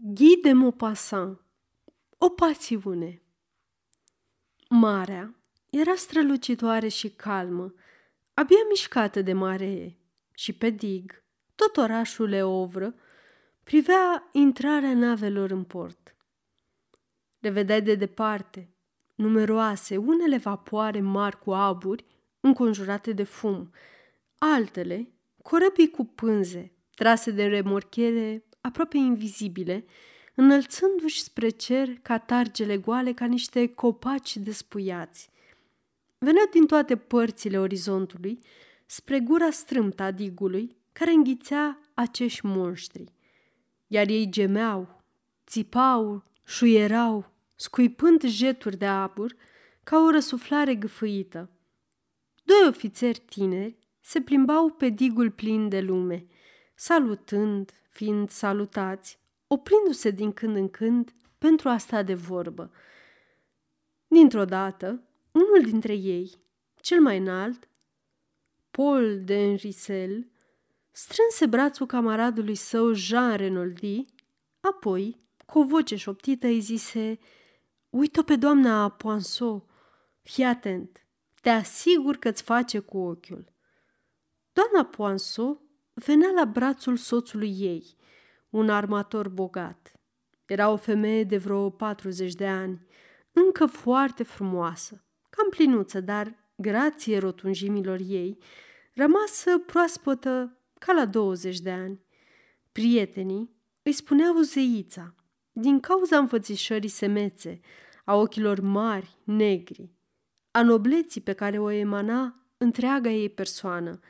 Guy de Maupassant. O pasiune. Marea era strălucitoare și calmă, abia mișcată de maree, și pe dig, tot orașul Le Havre privea intrarea navelor în port. Le vedeai de departe, numeroase, unele vapoare mari cu aburi înconjurate de fum, altele, corăbii cu pânze, trase de remorchere aproape invizibile, înălțându-și spre cer catargele goale ca niște copaci despuiați. Veneau din toate părțile orizontului, spre gura strâmtă a digului, care înghițea acești monștri. Iar ei gemeau, țipau, șuierau, scuipând jeturi de abur, ca o răsuflare gâfâită. Doi ofițeri tineri se plimbau pe digul plin de lume, salutând, fiind salutați, oprindu-se din când în când pentru a sta de vorbă. Dintr-o dată, unul dintre ei, cel mai înalt, Paul d'Hérisel, strânse brațul camaradului său Jean Renoldi, apoi, cu o voce șoptită, îi zise: „Uită pe doamna Poinsot, fii atent, te asigur că-ți face cu ochiul.” Doamna Poinsot venea la brațul soțului ei, un armator bogat. Era o femeie de vreo 40 de ani, încă foarte frumoasă, cam plinuță, dar, grație rotunjimilor ei, rămasă proaspătă ca la 20 de ani. Prietenii îi spuneau zeița, din cauza înfățișării semețe, a ochilor mari, negri, a nobleții pe care o emana întreaga ei persoană.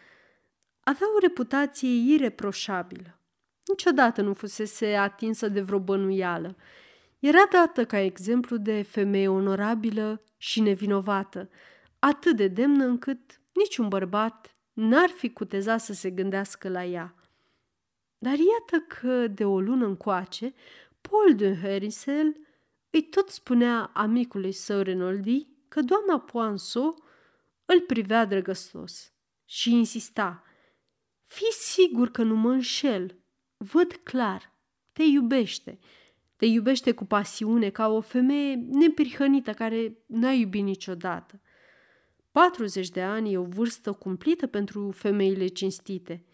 Avea o reputație ireproșabilă. Niciodată nu fusese atinsă de vreo bănuială. Era dată ca exemplu de femeie onorabilă și nevinovată, atât de demnă încât niciun bărbat n-ar fi cutezat să se gândească la ea. Dar iată că, de o lună încoace, Paul d'Hérisel îi tot spunea amicului său Renoldi că doamna Poinsot îl privea drăgăstos și insista: „Fii sigur că nu mă înșel, văd clar, te iubește. Te iubește cu pasiune, ca o femeie neprihănită care n-a iubit niciodată.” 40 de ani e o vârstă cumplită pentru femeile cinstite,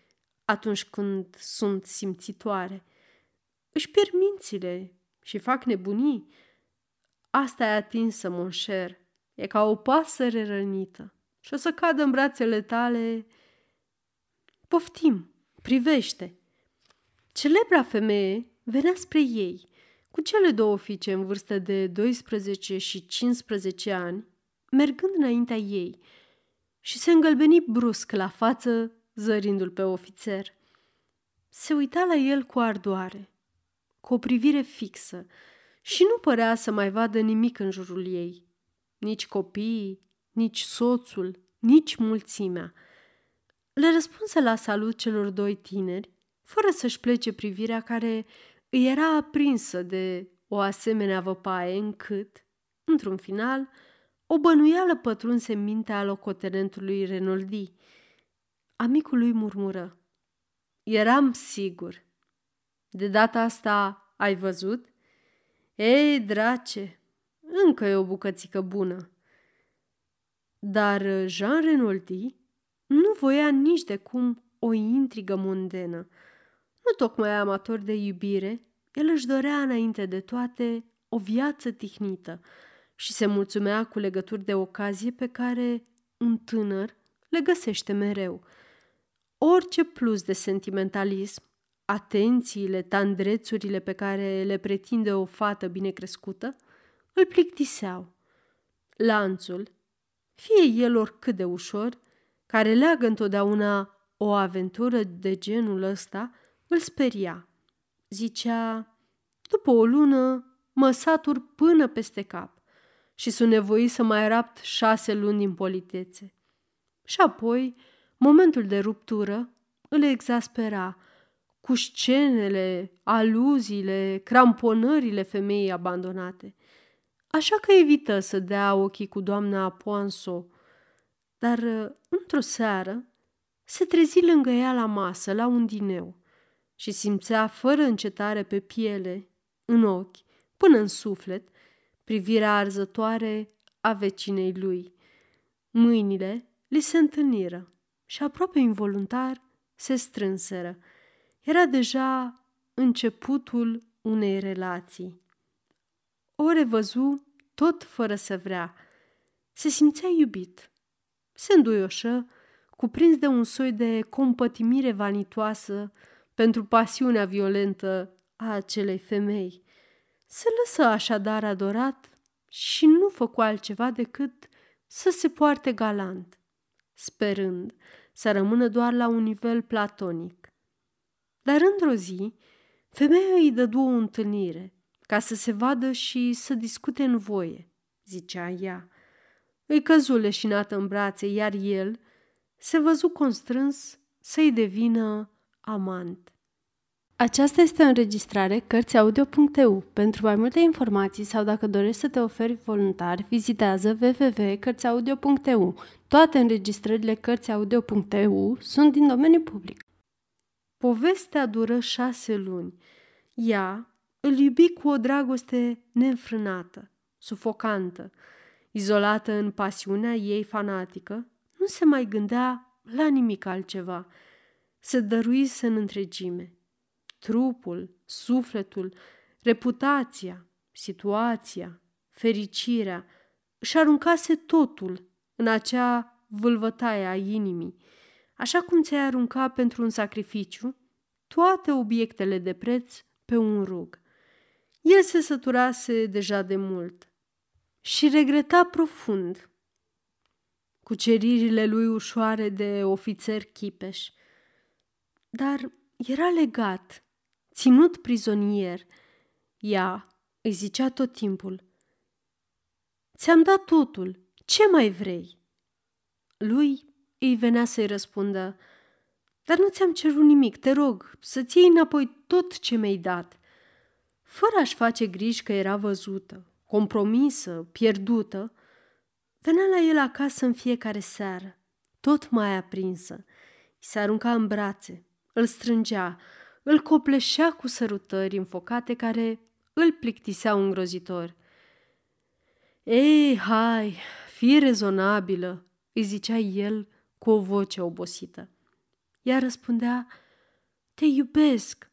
atunci când sunt simțitoare. Își pierd mințile și fac nebunii. Asta e atinsă, mon cher, e ca o pasăre rănită și o să cadă în brațele tale. Poftim, privește! Celebra femeie venea spre ei, cu cele două fiice în vârstă de 12 și 15 ani, mergând înaintea ei, și se îngălbeni brusc la față, zărindu-l pe ofițer. Se uita la el cu ardoare, cu o privire fixă, și nu părea să mai vadă nimic în jurul ei, nici copiii, nici soțul, nici mulțimea. Le răspunse la salut celor doi tineri, fără să-și plece privirea care îi era aprinsă de o asemenea văpaie încât, într-un final, o bănuială pătrunse în mintea locotenentului Renoldi. Amicul lui murmură: „Eram sigur. De data asta ai văzut? Ei, drace, încă e o bucățică bună.” Dar Jean Renoldi nu voia nici de cum o intrigă mondenă. Nu tocmai amator de iubire, el își dorea înainte de toate o viață tihnită și se mulțumea cu legături de ocazie pe care un tânăr le găsește mereu. Orice plus de sentimentalism, atențiile, tandrețurile pe care le pretinde o fată bine crescută, îl plictiseau. Lanțul, fie el oricât de ușor, care leagă întotdeauna o aventură de genul ăsta, îl speria. Zicea: „După o lună mă satur până peste cap și sunt nevoit să mai rapt 6 luni din politețe.” Și apoi, momentul de ruptură îl exaspera, cu scenele, aluziile, cramponările femeii abandonate. Așa că evită să dea ochii cu doamna Poinsot. Dar, într-o seară, se trezi lângă ea la masă, la un dineu, și simțea fără încetare pe piele în ochi, până în suflet, privirea arzătoare a vecinei lui. Mâinile li se întâlniră și aproape involuntar se strânseră. Era deja începutul unei relații. O revăzu tot fără să vrea. Se simțea iubit. Se înduioșă, cuprins de un soi de compătimire vanitoasă pentru pasiunea violentă a acelei femei. Se lăsă așadar adorat și nu făcu altceva decât să se poarte galant, sperând să rămână doar la un nivel platonic. Dar într-o zi, femeia îi dădu o întâlnire, ca să se vadă și să discute în voie, zicea ea. Îi căzu leșinată în brațe, iar el se văzu constrâns să-i devină amant. Aceasta este o înregistrare Cărțiaudio.eu. Pentru mai multe informații sau dacă dorești să te oferi voluntar, vizitează www.cărțiaudio.eu. Toate înregistrările Cărțiaudio.eu sunt din domeniu public. Povestea dură 6 luni. Ea îl iubi cu o dragoste neînfrânată, sufocantă. Izolată în pasiunea ei fanatică, nu se mai gândea la nimic altceva. Se dăruise în întregime. Trupul, sufletul, reputația, situația, fericirea, își aruncase totul în acea vâlvătaie a inimii. Așa cum ți-ai arunca pentru un sacrificiu toate obiectele de preț pe un rug. El se săturase deja de mult și regreta profund cuceririle lui ușoare de ofițer chipeș. Dar era legat, ținut prizonier. Ea îi zicea tot timpul: "Ți-am dat totul, ce mai vrei?" Lui îi venea să-i răspundă: "Dar nu ți-am cerut nimic, te rog, să-ți iei înapoi tot ce mi-ai dat." Fără a-și face griji că era văzută, compromisă, pierdută, venea la el acasă în fiecare seară, tot mai aprinsă. Îi se arunca în brațe, îl strângea, îl copleșea cu sărutări înfocate care îl plictiseau îngrozitor. "Ei, hai, fii rezonabilă!" îi zicea el cu o voce obosită. Ea răspundea: "Te iubesc!"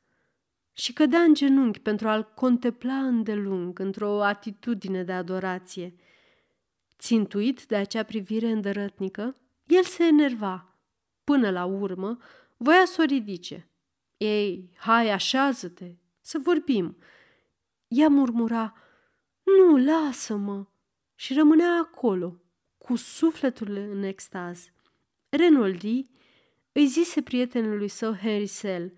și cădea în genunchi pentru a-l contempla îndelung, într-o atitudine de adorație. Țintuit de acea privire îndărătnică, el se enerva. Până la urmă, voia să o ridice. "Ei, hai, așează-te, să vorbim." Ea murmura: "Nu, lasă-mă!" și rămânea acolo, cu sufletul în extaz. Renoldi îi zise prietenului său Harry Sell: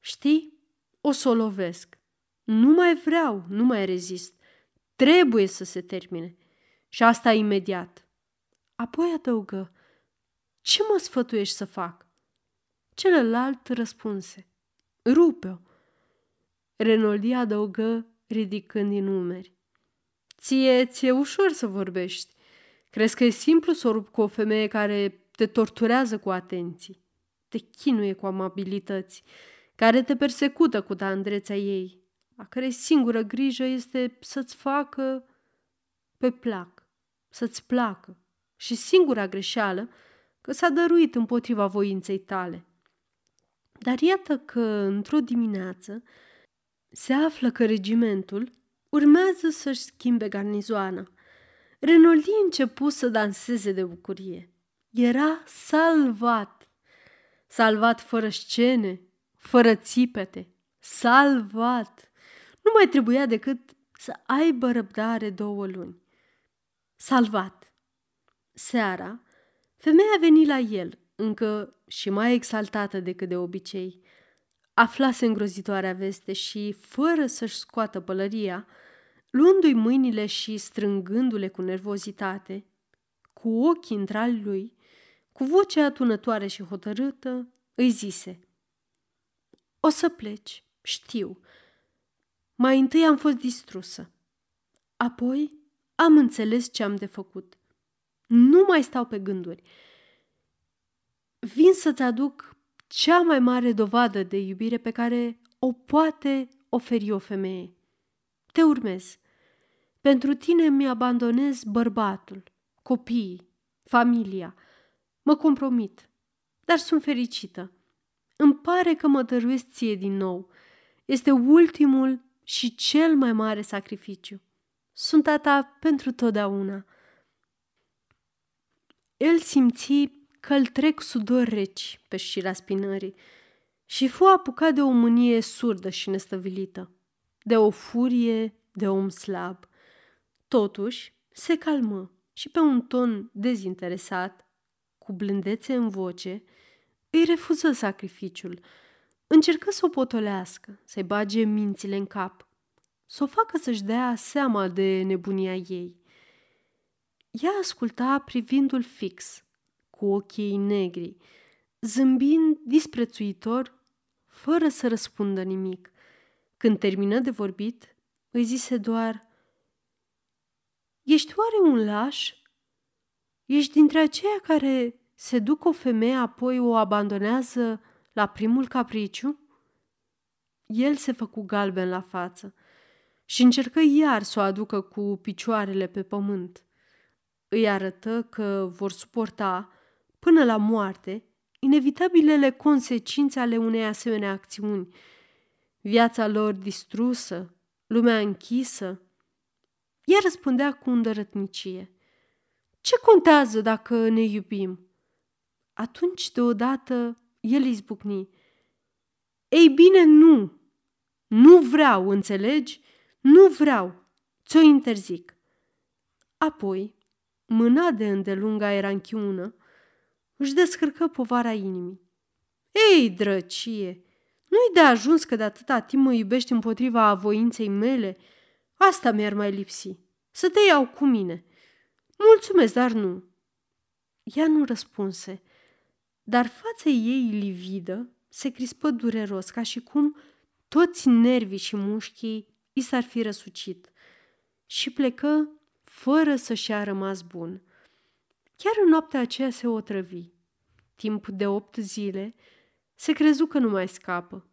"Știi, o să o lovesc. Nu mai vreau, nu mai rezist. Trebuie să se termine. Și asta imediat." Apoi adăugă: "Ce mă sfătuiești să fac?" Celălalt răspunse: "Rupe-o." Renoldi adăugă, ridicând din umeri: Ție ușor să vorbești. Crezi că e simplu să o rup cu o femeie care te torturează cu atenții, te chinuie cu amabilități, care te persecută cu tandrețea ei, a cărei singură grijă este să-ți facă pe plac, să-ți placă, și singura greșeală că s-a dăruit împotriva voinței tale. Dar iată că, într-o dimineață, se află că regimentul urmează să-și schimbe garnizoana. Renoldi începu să danseze de bucurie. Era salvat. Salvat fără scene, fără țipete. Salvat. Nu mai trebuia decât să aibă răbdare 2 luni. Salvat. Seara, femeia veni la el, încă și mai exaltată decât de obicei. Aflase îngrozitoarea veste și, fără să-și scoată pălăria, luându-i mâinile și strângându-le cu nervozitate, cu ochii intrali lui, cu vocea atunătoare și hotărâtă, îi zise: "O să pleci, știu. Mai întâi am fost distrusă. Apoi am înțeles ce am de făcut. Nu mai stau pe gânduri. Vin să-ți aduc cea mai mare dovadă de iubire pe care o poate oferi o femeie." Te urmez. Pentru tine mi-abandonez bărbatul, copiii, familia. Mă compromit, dar sunt fericită. Îmi pare că mă dăruiesc ție din nou. Este ultimul și cel mai mare sacrificiu. Sunt a ta pentru totdeauna. El simți că îl trec sudori reci pe șira spinării și fu apucat de o mânie surdă și nestăvilită, de o furie, de om slab. Totuși, se calmă și pe un ton dezinteresat, cu blândețe în voce, îi refuză sacrificiul, încercă să o potolească, să-i bage mințile în cap, să o facă să-și dea seama de nebunia ei. Ea asculta privindu-l fix, cu ochii negri, zâmbind disprețuitor, fără să răspundă nimic. Când termină de vorbit, îi zise doar: „Ești oare un laș? Ești dintre aceia care se duc o femeie, apoi o abandonează la primul capriciu?" El se făcu galben la față și încercă iar să o aducă cu picioarele pe pământ. Îi arătă că vor suporta, până la moarte, inevitabilele consecințe ale unei asemenea acțiuni. Viața lor distrusă, lumea închisă. Ea răspundea cu îndărătnicie: „Ce contează dacă ne iubim?" Atunci, deodată, el izbucni: „Ei bine, nu! Nu vreau, înțelegi? Nu vreau! Ți-o interzic!" Apoi, mâna de îndelunga era închiună, își descărcă povara inimii. „Ei, drăcie! Nu-i de ajuns că de atâta timp mă iubești împotriva voinței mele? Asta mi-ar mai lipsi, să te iau cu mine. Mulțumesc, dar nu." Ea nu răspunse, dar fața ei lividă se crispă dureros, ca și cum toți nervii și mușchii i s-ar fi răsucit, și plecă fără să-și a rămas bun. Chiar în noaptea aceea se otrăvi. Timp de 8 zile se crezu că nu mai scapă.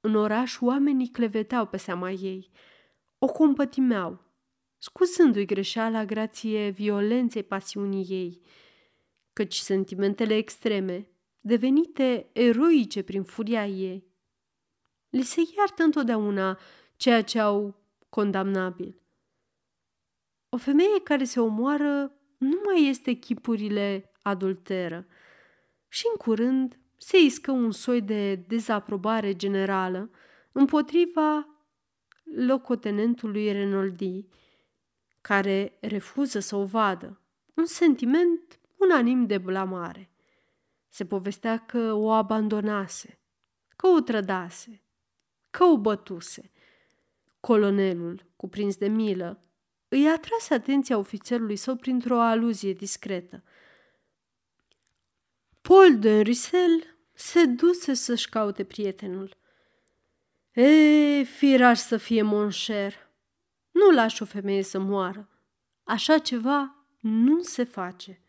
În oraș oamenii cleveteau pe seama ei, o compătimeau, scuzându-i greșeala grație violenței pasiunii ei, căci sentimentele extreme, devenite eroice prin furia ei, li se iartă întotdeauna ceea ce au condamnabil. O femeie care se omoară nu mai este chipurile adulteră și în curând se iscă un soi de dezaprobare generală împotriva locotenentului Renoldi, care refuză să o vadă, un sentiment unanim de blamare. Se povestea că o abandonase, că o trădase, că o bătuse. Colonelul, cuprins de milă, îi atrase atenția ofițerului său printr-o aluzie discretă. Paul d'Hérisel se duse să-și caute prietenul. „E, firaș să fie, mon cher, nu lași o femeie să moară. Așa ceva nu se face."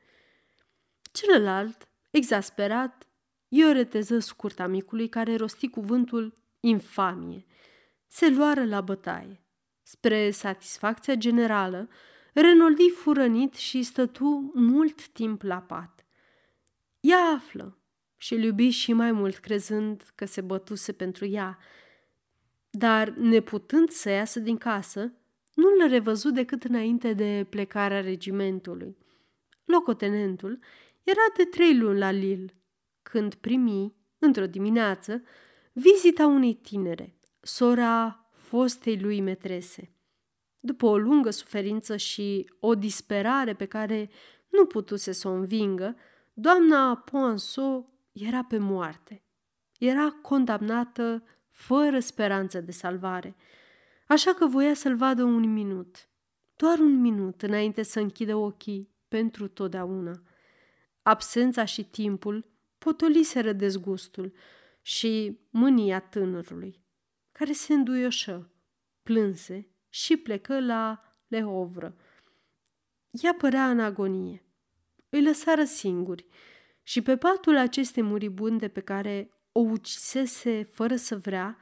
Celălalt, exasperat, îi o reteză scurt amicului, care rosti cuvântul infamie. Se luară la bătaie. Spre satisfacția generală, Renoldi fu rănit și stătu mult timp la pat. Ea află și-l iubi și mai mult, crezând că se bătuse pentru ea, dar, neputând să iasă din casă, nu l-a revăzut decât înainte de plecarea regimentului. Locotenentul era de 3 luni la Lille, când primi, într-o dimineață, vizita unei tinere, sora fostei lui metrese. După o lungă suferință și o disperare pe care nu putuse să o învingă, doamna Poinsot era pe moarte. Era condamnată fără speranță de salvare, așa că voia să-l vadă un minut, doar un minut, înainte să închidă ochii pentru totdeauna. Absența și timpul potoliseră dezgustul și mânia tânărului, care se înduioșă, plânse și plecă la Le Havre. Ea părea în agonie. Îi lăsară singuri și pe patul acestei muribunde pe care o ucisese fără să vrea,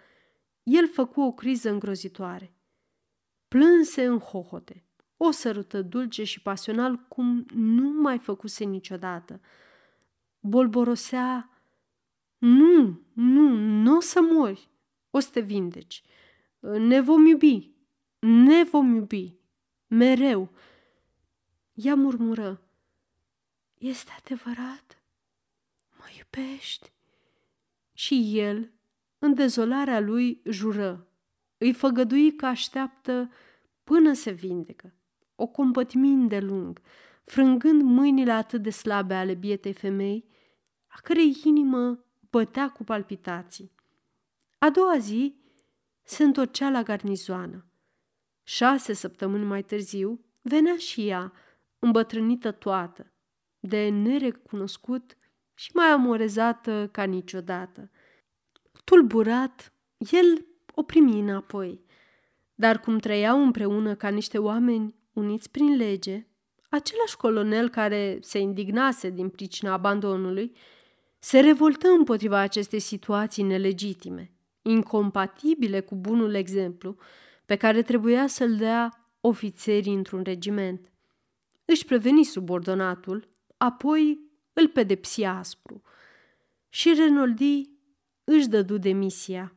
el făcu o criză îngrozitoare. plânse în hohote. O sărută dulce și pasional cum nu mai făcuse niciodată. Bolborosea, nu o să mori, o să te vindeci. Ne vom iubi, mereu. Ea murmură, este adevărat? Mă iubești? Și el, în dezolarea lui, jură. Îi făgădui că așteaptă până se vindecă. O compătimi îndelung, frângând mâinile atât de slabe ale bietei femei, a cărei inimă bătea cu palpitații. A doua zi se întorcea la garnizoană. 6 săptămâni mai târziu venea și ea, îmbătrânită toată, de nerecunoscut și mai amorezată ca niciodată. Tulburat, el o primi înapoi, dar cum trăiau împreună ca niște oameni uniți prin lege, același colonel care se indignase din pricina abandonului se revoltă împotriva acestei situații nelegitime, incompatibile cu bunul exemplu pe care trebuia să-l dea ofițerii într-un regiment. Își preveni subordonatul, apoi îl pedepsi aspru și Renoldi își dădu demisia.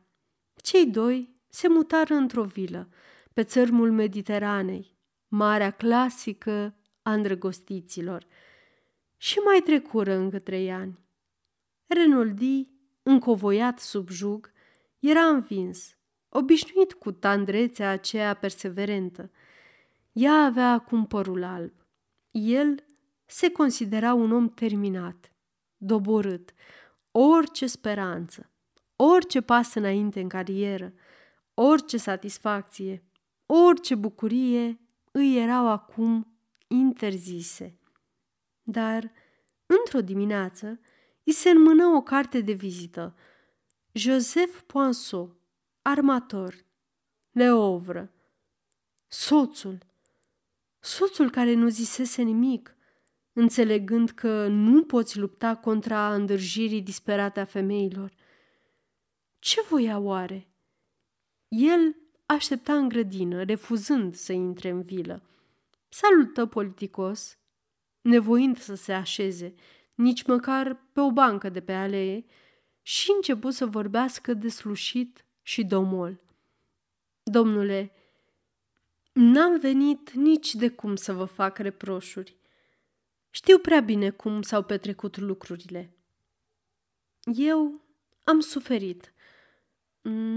Cei doi se mutară într-o vilă, pe țărmul Mediteranei, marea clasică a îndrăgostiților, și mai trecură încă 3 ani. Renoldi, încovoiat sub jug, era învins, obișnuit cu tandrețea aceea perseverentă. Ea avea acum părul alb. El se considera un om terminat, doborât. Orice speranță, orice pas înainte în carieră, orice satisfacție, orice bucurie îi erau acum interzise. Dar, într-o dimineață, îi se înmână o carte de vizită. Joseph Poinsot, armator, Le Havre. Soțul care nu zisese nimic, înțelegând că nu poți lupta contra îndârjirii disperate a femeilor. Ce voia oare? El aștepta în grădină, refuzând să intre în vilă. Salută politicos, nevoind să se așeze, nici măcar pe o bancă de pe alee, și începu să vorbească deslușit și domol. Domnule, n-am venit nici de cum să vă fac reproșuri. Știu prea bine cum s-au petrecut lucrurile. Eu am suferit.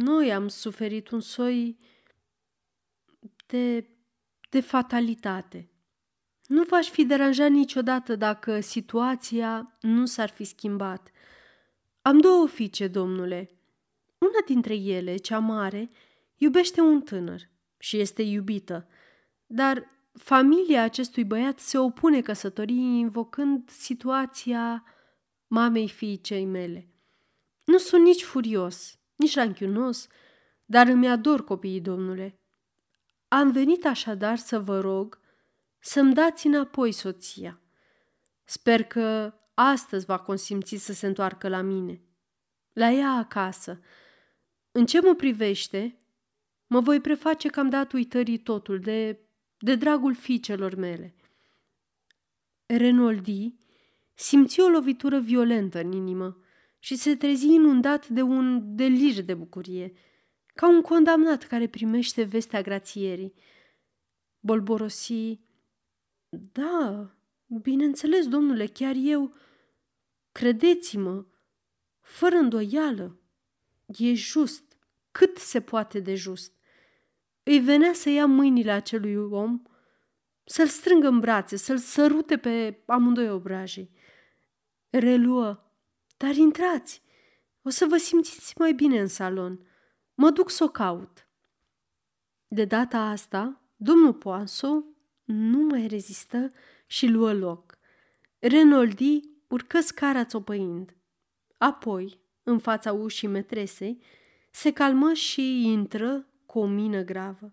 Noi am suferit un soi de fatalitate. Nu v-aș fi deranjat niciodată dacă situația nu s-ar fi schimbat. Am 2 ofice, domnule. Una dintre ele, cea mare, iubește un tânăr și este iubită, dar familia acestui băiat se opune căsătoriei invocând situația mamei fiicei mele. Nu sunt nici furios, nici ranchiunos, dar îmi ador copiii, domnule. Am venit așadar să vă rog să-mi dați înapoi soția. Sper că astăzi va consimți să se întoarcă la mine, la ea acasă. În ce mă privește, mă voi preface că am dat uitării totul de dragul fiicelor mele. Renoldi simți o lovitură violentă în inimă și se trezi inundat de un delir de bucurie, ca un condamnat care primește vestea grațierii. Bolborosi, da, bineînțeles, domnule, chiar eu, credeți-mă, fără îndoială, e just, cât se poate de just. Îi venea să ia mâinile acelui om, să-l strângă în brațe, să-l sărute pe amândoi obrajii. Reluă, dar intrați, o să vă simțiți mai bine în salon. Mă duc să o caut. De data asta, domnul Poinsot nu mai rezistă și luă loc. Renoldi urcă scara țopăind. Apoi, în fața ușii metresei, se calmă și intră cu o mină gravă.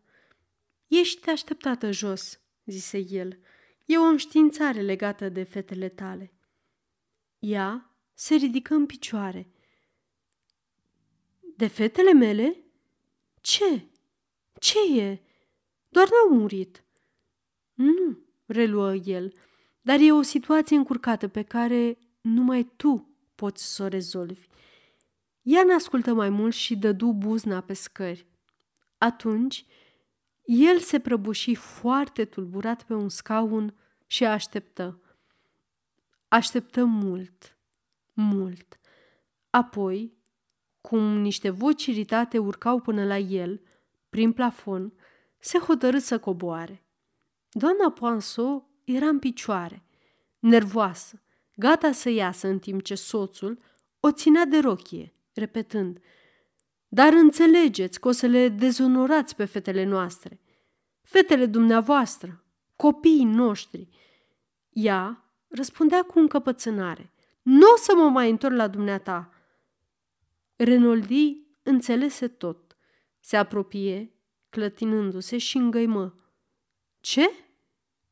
Ești așteptată jos, zise el. E o înștiințare legată de fetele tale. Ea se ridică în picioare. De fetele mele? Ce? Ce e? Doar n-au murit." "Nu," reluă el, "dar e o situație încurcată pe care numai tu poți să o rezolvi." Ea n-ascultă mai mult și dădu buzna pe scări. Atunci, el se prăbuși foarte tulburat pe un scaun și așteptă. Așteptă mult, mult. Apoi, cum niște voci iritate urcau până la el, prin plafon, se hotărâ să coboare. Doamna Poinsot era în picioare, nervoasă, gata să iasă, în timp ce soțul o ținea de rochie, repetând: "Dar înțelegeți că o să le dezonorați pe fetele noastre, fetele dumneavoastră, copiii noștri." Ea răspundea cu încăpățânare: "Nu o să mă mai întorc la dumneata." Renoldi înțelese tot. Se apropie, clătinându-se, și îngăimă: "Ce?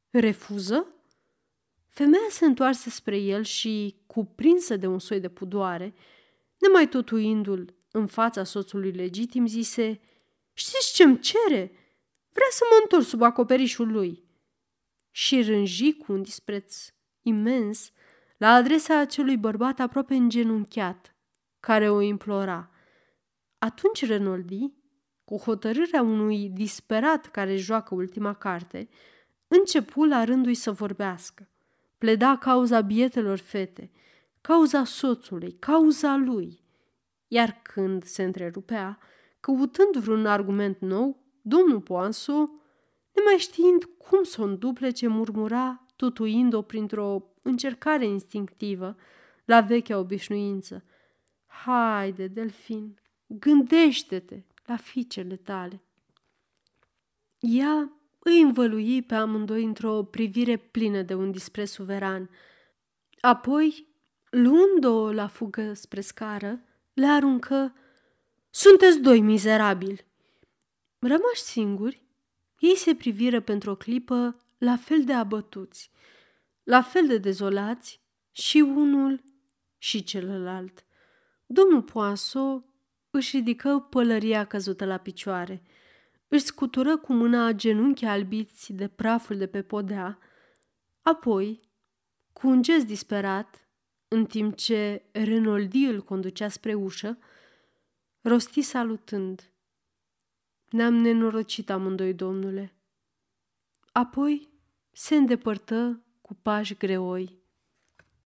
Refuză?" Femeia se întoarse spre el și, cuprinsă de un soi de pudoare, nemai totuindu-l în fața soțului legitim, zise: "Știți ce-mi cere? Vrea să mă întorc sub acoperișul lui." Și rânji cu un dispreț imens la adresa acelui bărbat aproape îngenunchiat, care o implora. Atunci Renoldi, cu hotărârea unui disperat care joacă ultima carte, începu la rândul să vorbească. Pleda cauza bietelor fete, cauza soțului, cauza lui. Iar când se întrerupea, căutând vreun argument nou, domnul Poinsot, nemai știind cum să o înduplece, murmura, tutuind-o printr-o încercare instinctivă la vechea obișnuință: "Haide, Delfin, gândește-te la fiicele tale." Ea îi învălui pe amândoi într-o privire plină de un dispreț suveran. Apoi, luând-o la fugă spre scară, le aruncă: "Sunteți doi mizerabili!" Rămași singuri, ei se priviră pentru o clipă la fel de abătuți, la fel de dezolați, și unul și celălalt. Domnul Poinsot își ridică pălăria căzută la picioare, își scutură cu mâna genunchii albiți de praful de pe podea, apoi, cu un gest disperat, în timp ce Renoldi îl conducea spre ușă, rosti salutând: "Ne-am nenorocit amândoi, domnule." Apoi se îndepărtă cu pași greoi.